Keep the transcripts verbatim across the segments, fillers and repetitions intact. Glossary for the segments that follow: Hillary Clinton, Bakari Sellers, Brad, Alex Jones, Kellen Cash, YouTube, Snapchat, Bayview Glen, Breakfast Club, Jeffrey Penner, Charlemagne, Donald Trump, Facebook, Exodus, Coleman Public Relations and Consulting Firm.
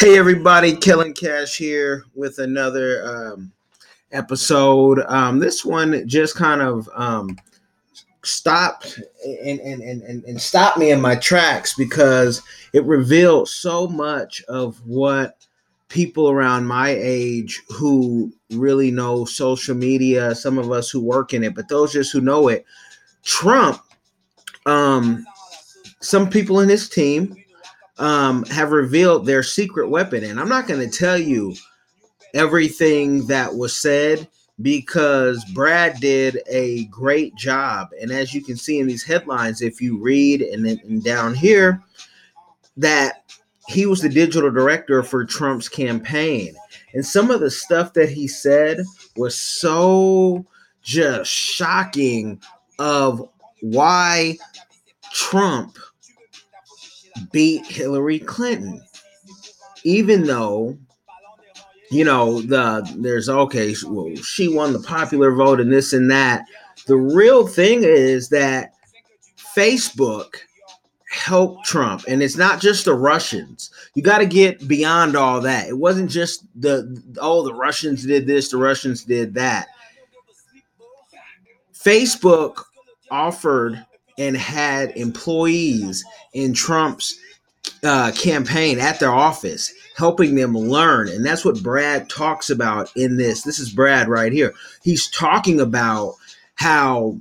Hey everybody, Kellen Cash here with another um, episode. Um, this one just kind of um, stopped and, and, and, and stopped me in my tracks because it revealed so much of what people around my age who really know social media, some of us who work in it, but those just who know it, Trump, um, some people in his team, Um, have revealed their secret weapon. And I'm not going to tell you everything that was said because Brad did a great job. And as you can see in these headlines, if you read and, and down here, that he was the digital director for Trump's campaign. And some of the stuff that he said was so just shocking of why Trump beat Hillary Clinton, even though, you know, the there's okay, well, she won the popular vote and this and that. The real thing is that Facebook helped Trump, and it's not just the Russians. You got to get beyond all that. It wasn't just the oh, the Russians did this, the Russians did that. Facebook offered and had employees in Trump's uh, campaign at their office, helping them learn. And that's what Brad talks about in this. This is Brad right here. He's talking about how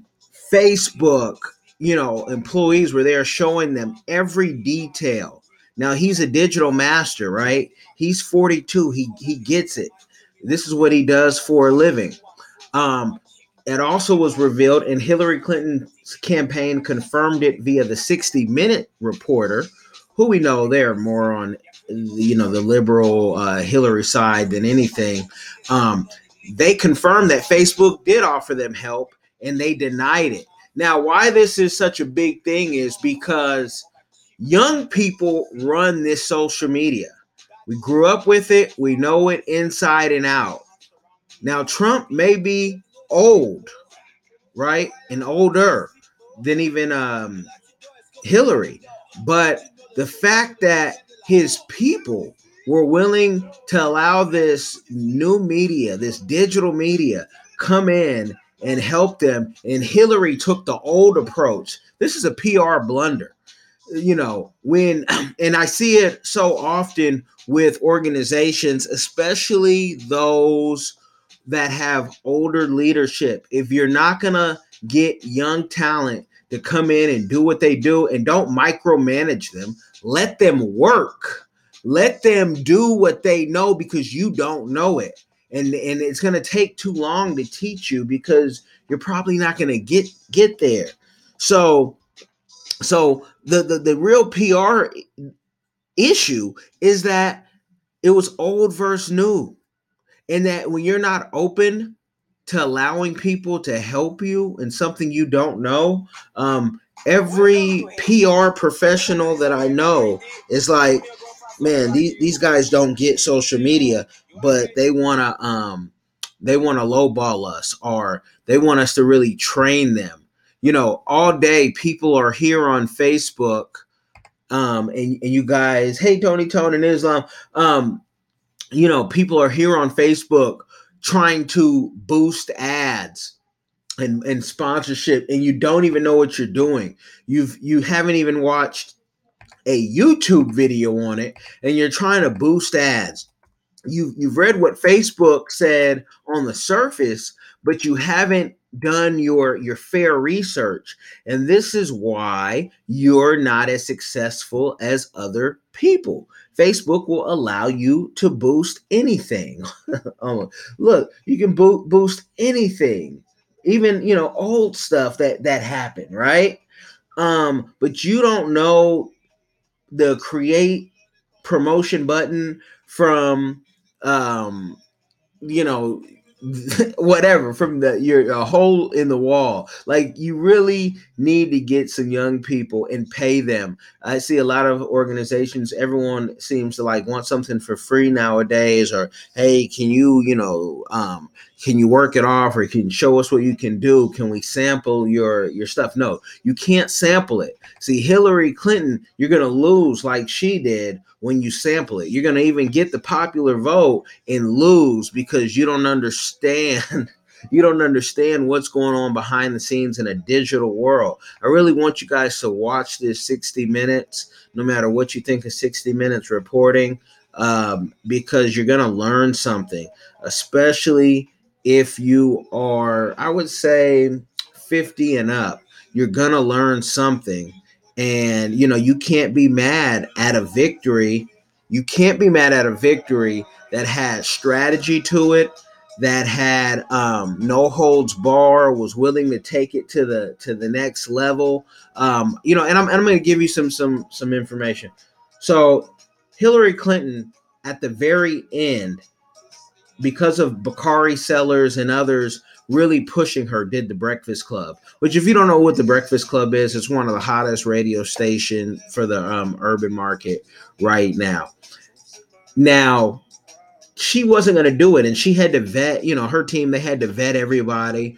Facebook, you know, employees were there showing them every detail. Now, he's a digital master, right? He's forty-two. He, he gets it. This is what he does for a living. Um, It also was revealed, and Hillary Clinton's campaign confirmed it via the sixty minute reporter, who we know they're more on, you know, the liberal uh, Hillary side than anything. Um, they confirmed that Facebook did offer them help, and they denied it. Now, why this is such a big thing is because young people run this social media. We grew up with it. We know it inside and out. Now, Trump may be old, right, and older than even um, Hillary. But the fact that his people were willing to allow this new media, this digital media, come in and help them, and Hillary took the old approach. This is a P R blunder. You know, when, and I see it so often with organizations, especially those that have older leadership. If you're not going to get young talent to come in and do what they do, and don't micromanage them, let them work, let them do what they know, because you don't know it. And, and it's going to take too long to teach you because you're probably not going to get, get there. So, so the, the, the real P R issue is that it was old versus new. And that when you're not open to allowing people to help you in something you don't know, um, every P R professional that I know is like, man, these, these guys don't get social media, but they wanna um, they wanna lowball us, or they want us to really train them. You know, all day people are here on Facebook, um, and, and you guys, hey, Tony, Tone, and Islam, um, you know, people are here on Facebook trying to boost ads and, and sponsorship, and you don't even know what you're doing. You've, you haven't even watched a YouTube video on it, and you're trying to boost ads. You've, you've read what Facebook said on the surface, but you haven't done your, your fair research. And this is why you're not as successful as other people. Facebook will allow you to boost anything. um, look, you can bo- boost anything, even, you know, old stuff that, that happened, right? Um, but you don't know the create promotion button from, um, you know, whatever, from the your a hole in the wall. Like, you really need to get some young people and pay them. I see a lot of organizations, everyone seems to like want something for free nowadays, or hey, can you, you know, um can you work it off, or can you show us what you can do? Can we sample your, your stuff? No, you can't sample it. See, Hillary Clinton, you're going to lose like she did when you sample it. You're going to even get the popular vote and lose because you don't understand. You don't understand what's going on behind the scenes in a digital world. I really want you guys to watch this sixty minutes, no matter what you think of sixty minutes reporting, um, because you're going to learn something, especially if you are, I would say, fifty and up. You're going to learn something. And, you know, you can't be mad at a victory. You can't be mad at a victory that has strategy to it, that had um, no holds bar, was willing to take it to the to the next level. Um, you know, and I'm and I'm going to give you some some some information. So Hillary Clinton, at the very end, because of Bakari Sellers and others really pushing her, did the Breakfast Club, which, if you don't know what the Breakfast Club is, it's one of the hottest radio stations for the um, urban market right now. Now, she wasn't going to do it, and she had to vet, you know, her team, they had to vet everybody.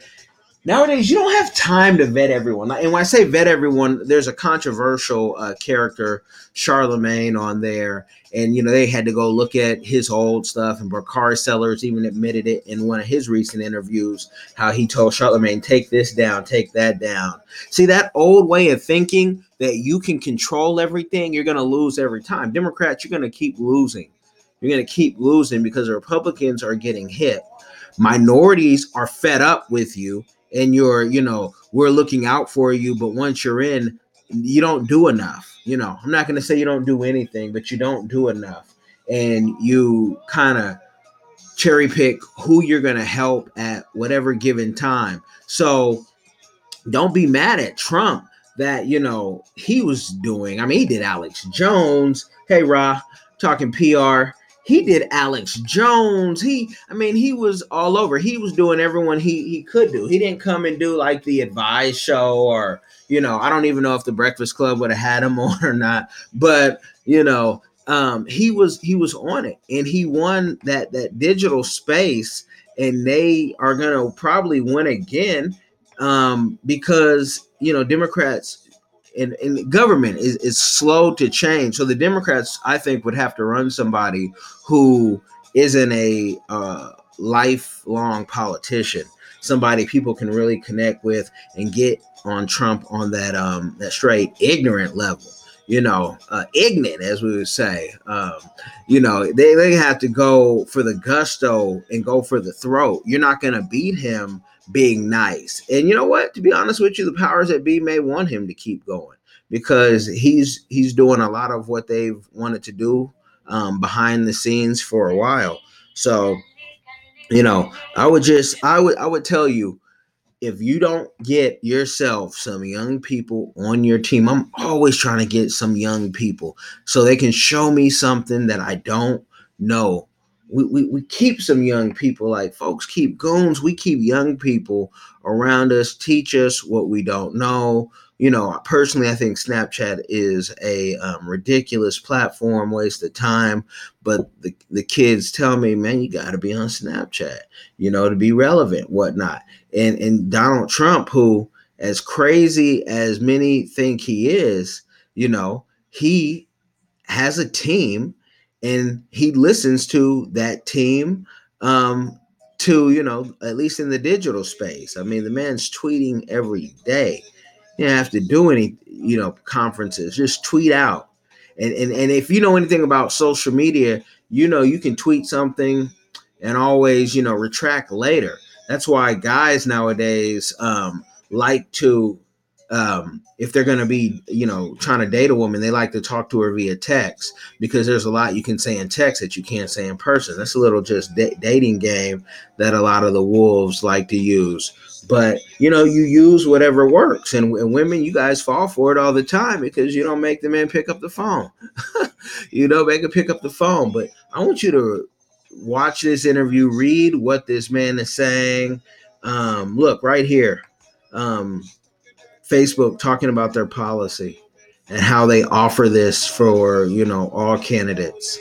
Nowadays, you don't have time to vet everyone. And when I say vet everyone, there's a controversial uh, character, Charlemagne, on there. And, you know, they had to go look at his old stuff, and Bakari Sellers even admitted it in one of his recent interviews, how he told Charlemagne, take this down, take that down. See, that old way of thinking that you can control everything, you're going to lose every time. Democrats, you're going to keep losing. You're going to keep losing because the Republicans are getting hit. Minorities are fed up with you, and you're, you know, we're looking out for you. But once you're in, you don't do enough. You know, I'm not going to say you don't do anything, but you don't do enough. And you kind of cherry pick who you're going to help at whatever given time. So don't be mad at Trump that, you know, he was doing. I mean, he did Alex Jones. Hey, Ra, talking P R. He did Alex Jones. He, I mean, he was all over. He was doing everyone he, he could do. He didn't come and do like the advice show, or, you know, I don't even know if the Breakfast Club would have had him on or not. But, you know, um, he was he was on it, and he won that that digital space, and they are going to probably win again um, because, you know, Democrats And, and government is, is slow to change. So the Democrats, I think, would have to run somebody who isn't a uh, lifelong politician, somebody people can really connect with and get on Trump on that um, that straight ignorant level, you know, uh, ignorant, as we would say. Um, you know, they, they have to go for the gusto and go for the throat. You're not going to beat him being nice. And you know what, to be honest with you, the powers that be may want him to keep going, because he's he's doing a lot of what they've wanted to do um, behind the scenes for a while. So, you know, I would just I would I would tell you, if you don't get yourself some young people on your team, I'm always trying to get some young people so they can show me something that I don't know. We, we we keep some young people, like folks keep goons. We keep young people around us, teach us what we don't know. You know, personally, I think Snapchat is a um, ridiculous platform, waste of time. But the, the kids tell me, man, you got to be on Snapchat, you know, to be relevant, whatnot. And, and Donald Trump, who, as crazy as many think he is, you know, he has a team. And he listens to that team um, to, you know, at least in the digital space. I mean, the man's tweeting every day. You don't have to do any, you know, conferences. Just tweet out. And, and, and if you know anything about social media, you know, you can tweet something and always, you know, retract later. That's why guys nowadays um, like to, Um, if they're going to be, you know, trying to date a woman, they like to talk to her via text, because there's a lot you can say in text that you can't say in person. That's a little just da- dating game that a lot of the wolves like to use. But, you know, you use whatever works. And, and women, you guys fall for it all the time because you don't make the man pick up the phone. You know, make them pick up the phone. But I want you to watch this interview, read what this man is saying. Um, look right here. Um, Facebook talking about their policy and how they offer this for, you know, all candidates.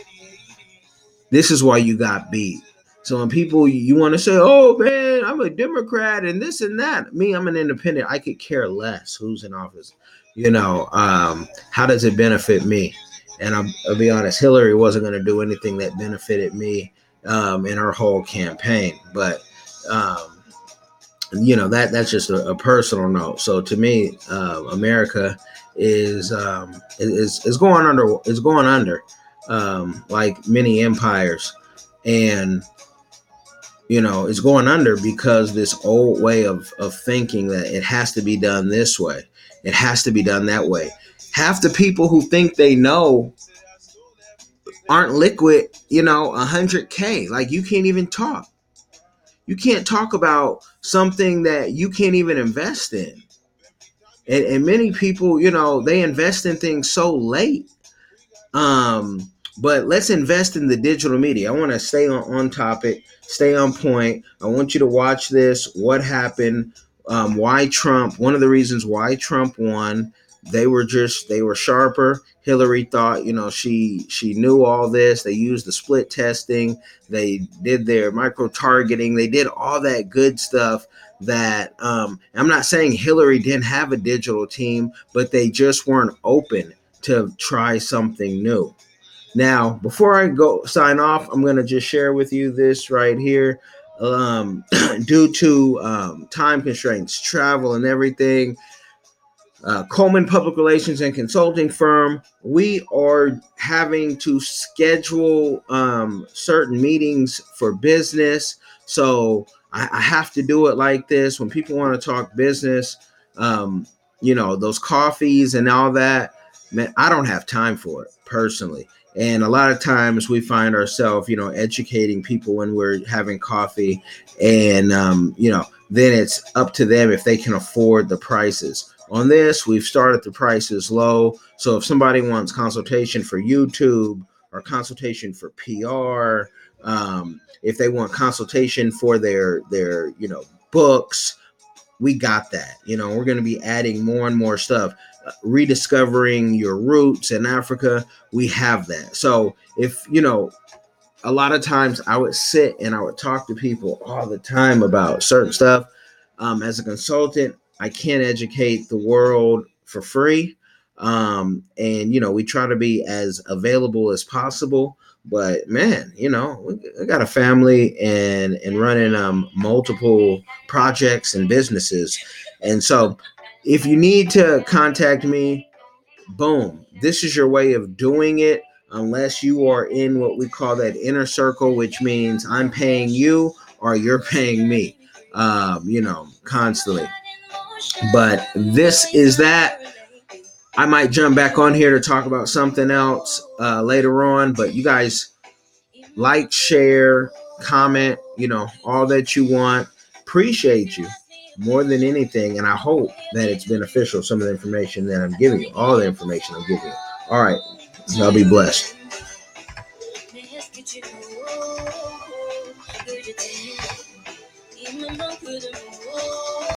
This is why you got beat. So when people, you want to say, oh, man, I'm a Democrat and this and that. Me, I'm an independent. I could care less who's in office. You know, um, how does it benefit me? And I'll, I'll be honest, Hillary wasn't going to do anything that benefited me um, in her whole campaign. But, um, you know, that that's just a, a personal note. So to me, uh, America is um, is is going under. It's going under um, like many empires. And, you know, it's going under because this old way of, of thinking that it has to be done this way. It has to be done that way. Half the people who think they know aren't liquid, you know, one hundred K. Like, you can't even talk. You can't talk about something that you can't even invest in. And, and many people, you know, they invest in things so late. Um, but let's invest in the digital media. I want to stay on, on topic, stay on point. I want you to watch this. What happened? Um, why Trump? One of the reasons why Trump won. They were just, they were sharper. Hillary thought, you know, she she knew all this. They used the split testing. They did their micro-targeting. They did all that good stuff that, um, I'm not saying Hillary didn't have a digital team, but they just weren't open to try something new. Now, before I go sign off, I'm going to just share with you this right here. Um, due to um, time constraints, travel and everything, Uh, Coleman Public Relations and Consulting Firm, we are having to schedule um, certain meetings for business. So I, I have to do it like this. When people want to talk business, um, you know, those coffees and all that, man, I don't have time for it personally. And a lot of times we find ourselves, you know, educating people when we're having coffee, and, um, you know, then it's up to them if they can afford the prices. On this, we've started the prices low. So if somebody wants consultation for YouTube or consultation for P R, um, if they want consultation for their, their, you know, books, we got that. You know, we're going to be adding more and more stuff. Uh, rediscovering your roots in Africa, we have that. So if, you know, a lot of times I would sit and I would talk to people all the time about certain stuff. Um, as a consultant, I can't educate the world for free. Um, and, you know, we try to be as available as possible. But, man, you know, we, we got a family and, and running um, multiple projects and businesses. And so if you need to contact me, boom, this is your way of doing it, unless you are in what we call that inner circle, which means I'm paying you or you're paying me, um, you know, constantly. But this is that. I might jump back on here to talk about something else uh, later on. But you guys, like, share, comment, you know, all that you want. Appreciate you more than anything. And I hope that it's beneficial, some of the information that I'm giving you, all the information I'm giving you. All right. Y'all be blessed.